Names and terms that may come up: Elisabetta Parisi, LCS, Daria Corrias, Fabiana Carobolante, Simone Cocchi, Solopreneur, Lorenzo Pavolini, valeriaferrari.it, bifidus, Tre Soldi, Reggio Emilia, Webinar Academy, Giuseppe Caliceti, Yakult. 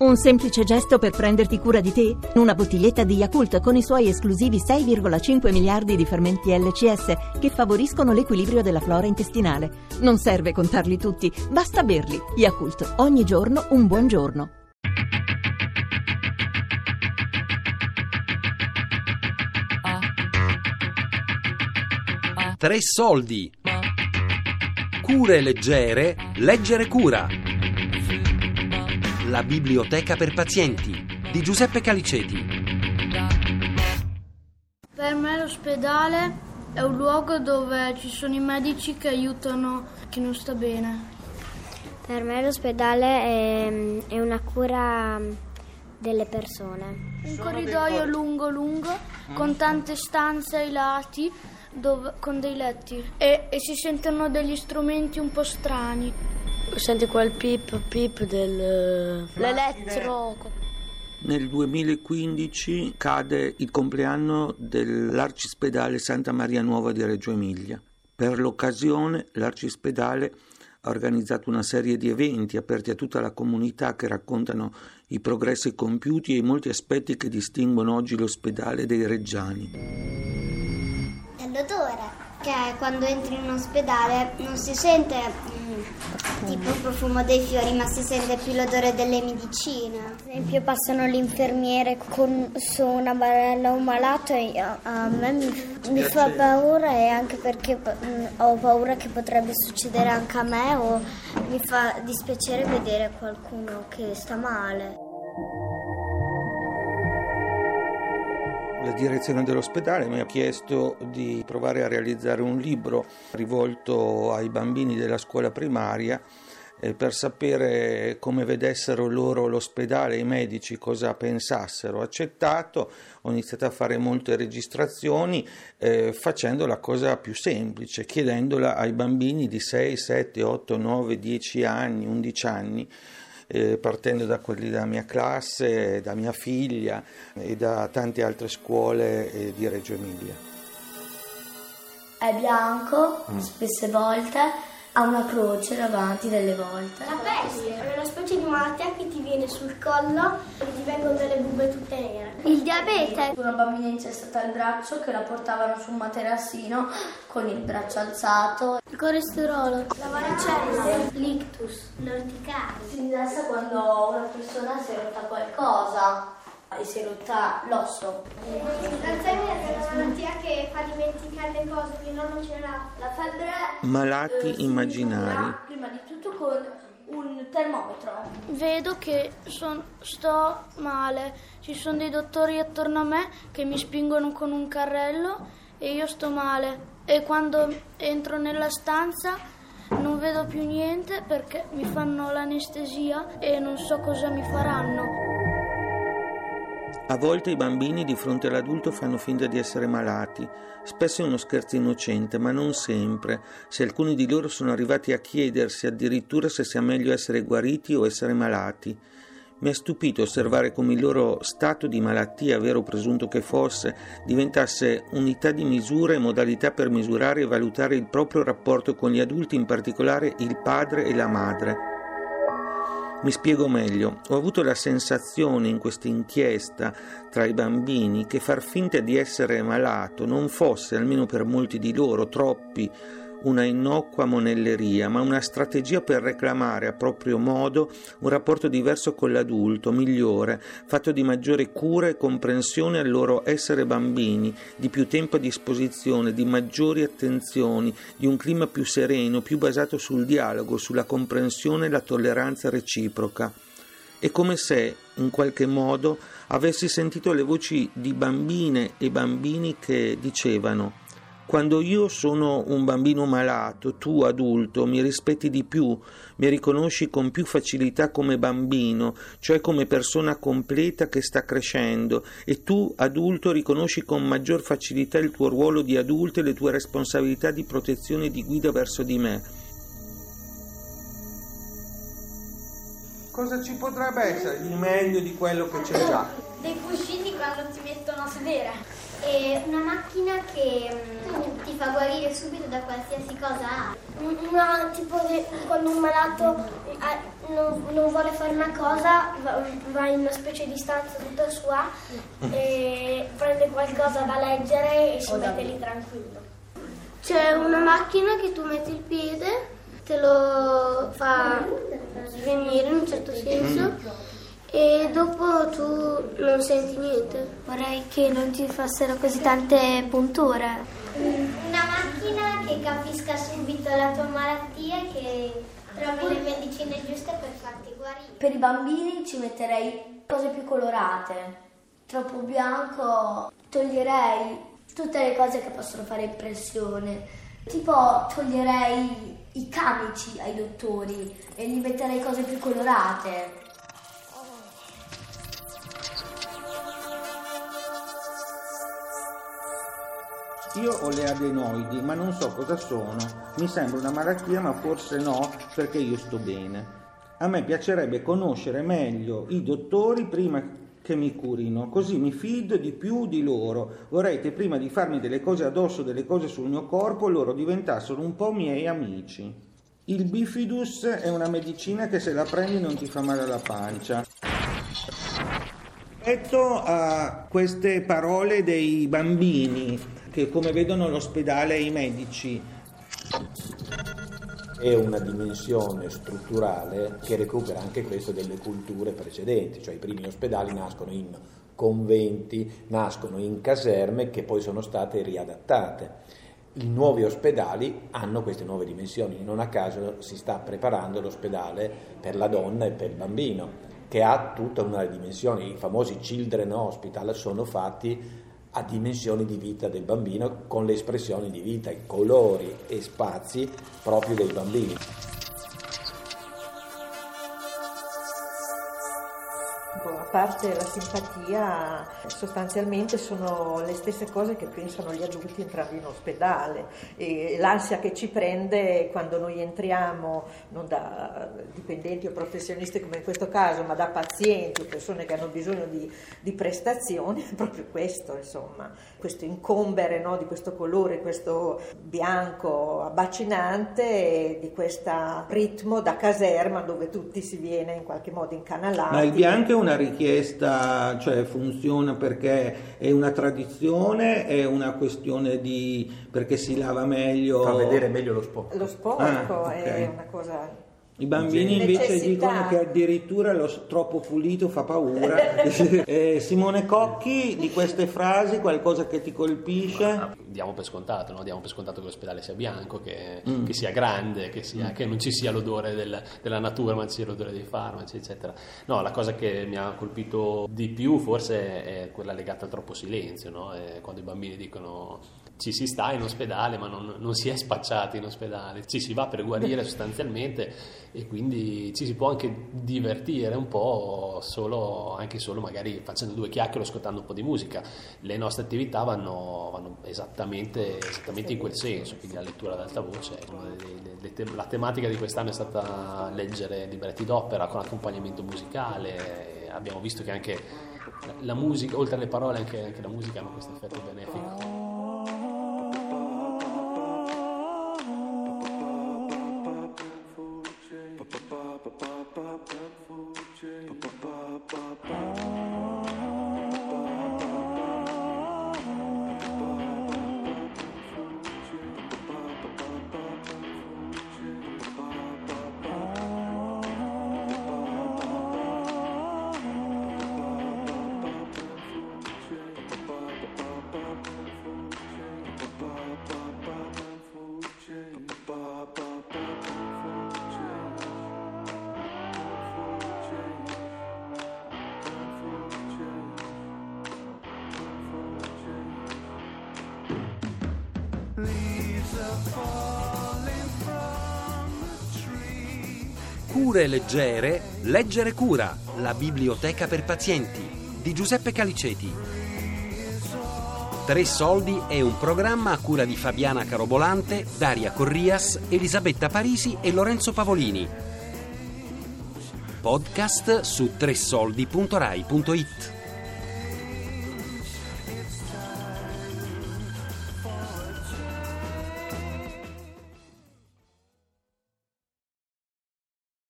Un semplice gesto per prenderti cura di te? Una bottiglietta di Yakult con i suoi esclusivi 6,5 miliardi di fermenti LCS che favoriscono l'equilibrio della flora intestinale. Non serve contarli tutti, basta berli. Yakult, ogni giorno un buon giorno. Tre soldi. Cure leggere, leggere cura. La biblioteca per pazienti di Giuseppe Caliceti. Per me l'ospedale è un luogo dove ci sono i medici che aiutano chi non sta bene. Per me l'ospedale è una cura delle persone. Un corridoio lungo con tante stanze ai lati dove, con dei letti e si sentono degli strumenti un po' strani. Senti quel pip dell'elettro. Nel 2015 cade il compleanno dell'Arcispedale Santa Maria Nuova di Reggio Emilia. Per l'occasione l'Arcispedale ha organizzato una serie di eventi aperti a tutta la comunità che raccontano i progressi compiuti e i molti aspetti che distinguono oggi l'ospedale dei reggiani. L'odore, che quando entri in ospedale non si sente tipo il profumo dei fiori, ma si sente più l'odore delle medicine. Ad esempio passano l'infermiere su una barella un malato e a me mi fa paura, e anche perché ho paura che potrebbe succedere anche a me, o mi fa dispiacere vedere qualcuno che sta male. La direzione dell'ospedale mi ha chiesto di provare a realizzare un libro rivolto ai bambini della scuola primaria per sapere come vedessero loro l'ospedale, i medici cosa pensassero. Accettato, ho iniziato a fare molte registrazioni facendo la cosa più semplice, chiedendola ai bambini di 6, 7, 8, 9, 10 anni, 11 anni. Partendo da quelli della mia classe, da mia figlia e da tante altre scuole di Reggio Emilia. È bianco, spesse volte, ha una croce davanti delle volte. La peste è una specie di malattia che ti viene sul collo e ti vengono delle bube tutte nere. Il diabete. Una bambina incestata al braccio che la portavano su un materassino con il braccio alzato. Il colesterolo. La varicella. L'ictus. L'orticaria. Si ingrassa quando una persona si è rotta qualcosa e si è rotta l'osso. L'Alzheimer è una malattia che fa dimenticare le cose che non c'era. La febbre. Malati immaginari. Prima di tutto con un termometro. Vedo che sto male. Ci sono dei dottori attorno a me che mi spingono con un carrello e io sto male. E quando entro nella stanza non vedo più niente perché mi fanno l'anestesia e non so cosa mi faranno. A volte i bambini di fronte all'adulto fanno finta di essere malati, spesso è uno scherzo innocente, ma non sempre, se alcuni di loro sono arrivati a chiedersi addirittura se sia meglio essere guariti o essere malati. Mi è stupito osservare come il loro stato di malattia, vero o presunto che fosse, diventasse unità di misura e modalità per misurare e valutare il proprio rapporto con gli adulti, in particolare il padre e la madre. Mi spiego meglio, ho avuto la sensazione in questa inchiesta tra i bambini che far finta di essere malato non fosse, almeno per molti di loro, troppi, una innocua monelleria, ma una strategia per reclamare a proprio modo un rapporto diverso con l'adulto, migliore, fatto di maggiore cura e comprensione al loro essere bambini, di più tempo a disposizione, di maggiori attenzioni, di un clima più sereno, più basato sul dialogo, sulla comprensione e la tolleranza reciproca. È come se, in qualche modo, avessi sentito le voci di bambine e bambini che dicevano: quando io sono un bambino malato, tu adulto mi rispetti di più, mi riconosci con più facilità come bambino, cioè come persona completa che sta crescendo, e tu adulto riconosci con maggior facilità il tuo ruolo di adulto e le tue responsabilità di protezione e di guida verso di me. Cosa ci potrebbe essere di meglio di quello che c'è già? Dei cuscini quando ti mettono a sedere. È una macchina che ti fa guarire subito da qualsiasi cosa ha. No, tipo quando un malato non vuole fare una cosa, va in una specie di stanza tutta sua e prende qualcosa da leggere e si mette lì tranquillo. C'è una macchina che tu metti il piede, te lo fa svenire in un certo senso. E dopo tu non senti niente. Vorrei che non ci fossero così tante punture. Una macchina che capisca subito la tua malattia e che trovi le medicine giuste per farti guarire. Per i bambini ci metterei cose più colorate. Troppo bianco toglierei tutte le cose che possono fare impressione. Tipo toglierei i camici ai dottori e gli metterei cose più colorate. Io ho le adenoidi, ma non so cosa sono. Mi sembra una malattia, ma forse no, perché io sto bene. A me piacerebbe conoscere meglio i dottori prima che mi curino, così mi fido di più di loro. Vorrei che prima di farmi delle cose addosso, delle cose sul mio corpo, loro diventassero un po' miei amici. Il bifidus è una medicina che se la prendi non ti fa male alla pancia. Rispetto a queste parole dei bambini, che come vedono l'ospedale e i medici. È una dimensione strutturale che recupera anche questo delle culture precedenti, cioè i primi ospedali nascono in conventi, nascono in caserme che poi sono state riadattate. I nuovi ospedali hanno queste nuove dimensioni, non a caso si sta preparando l'ospedale per la donna e per il bambino, che ha tutta una dimensione, i famosi children hospital sono fatti a dimensioni di vita del bambino, con le espressioni di vita, i colori e spazi proprio dei bambini. A parte la simpatia, sostanzialmente sono le stesse cose che pensano gli adulti entrando in ospedale, e l'ansia che ci prende quando noi entriamo, non da dipendenti o professionisti come in questo caso, ma da pazienti, persone che hanno bisogno di prestazioni, è proprio questo, insomma, questo incombere, no, di questo colore, questo bianco abbacinante, e di questo ritmo da caserma dove tutti si viene in qualche modo incanalati. Ma il bianco è una richiesta, cioè funziona perché è una tradizione, è una questione di perché si lava meglio, fa vedere meglio lo sporco. Lo sporco okay. È una cosa. I bambini invece dicono che addirittura lo troppo pulito fa paura. Simone Cocchi, di queste frasi qualcosa che ti colpisce? Ma diamo per scontato, no? Diamo per scontato che l'ospedale sia bianco, che sia grande, che non ci sia l'odore della natura, ma ci sia l'odore dei farmaci, eccetera. No, la cosa che mi ha colpito di più forse è quella legata al troppo silenzio, no? Quando i bambini dicono ci si sta in ospedale ma non si è spacciati in ospedale, ci si va per guarire sostanzialmente, e quindi ci si può anche divertire un po' solo magari facendo due chiacchiere o ascoltando un po' di musica. Le nostre attività vanno esattamente in quel senso, quindi la lettura ad alta voce. La tematica di quest'anno è stata leggere libretti d'opera con accompagnamento musicale, e abbiamo visto che anche la musica, oltre alle parole, anche la musica ha questo effetto benefico. Cure leggere, leggere cura, la biblioteca per pazienti di Giuseppe Caliceti. Tre Soldi è un programma a cura di Fabiana Carobolante, Daria Corrias, Elisabetta Parisi e Lorenzo Pavolini. Podcast su tresoldi.rai.it.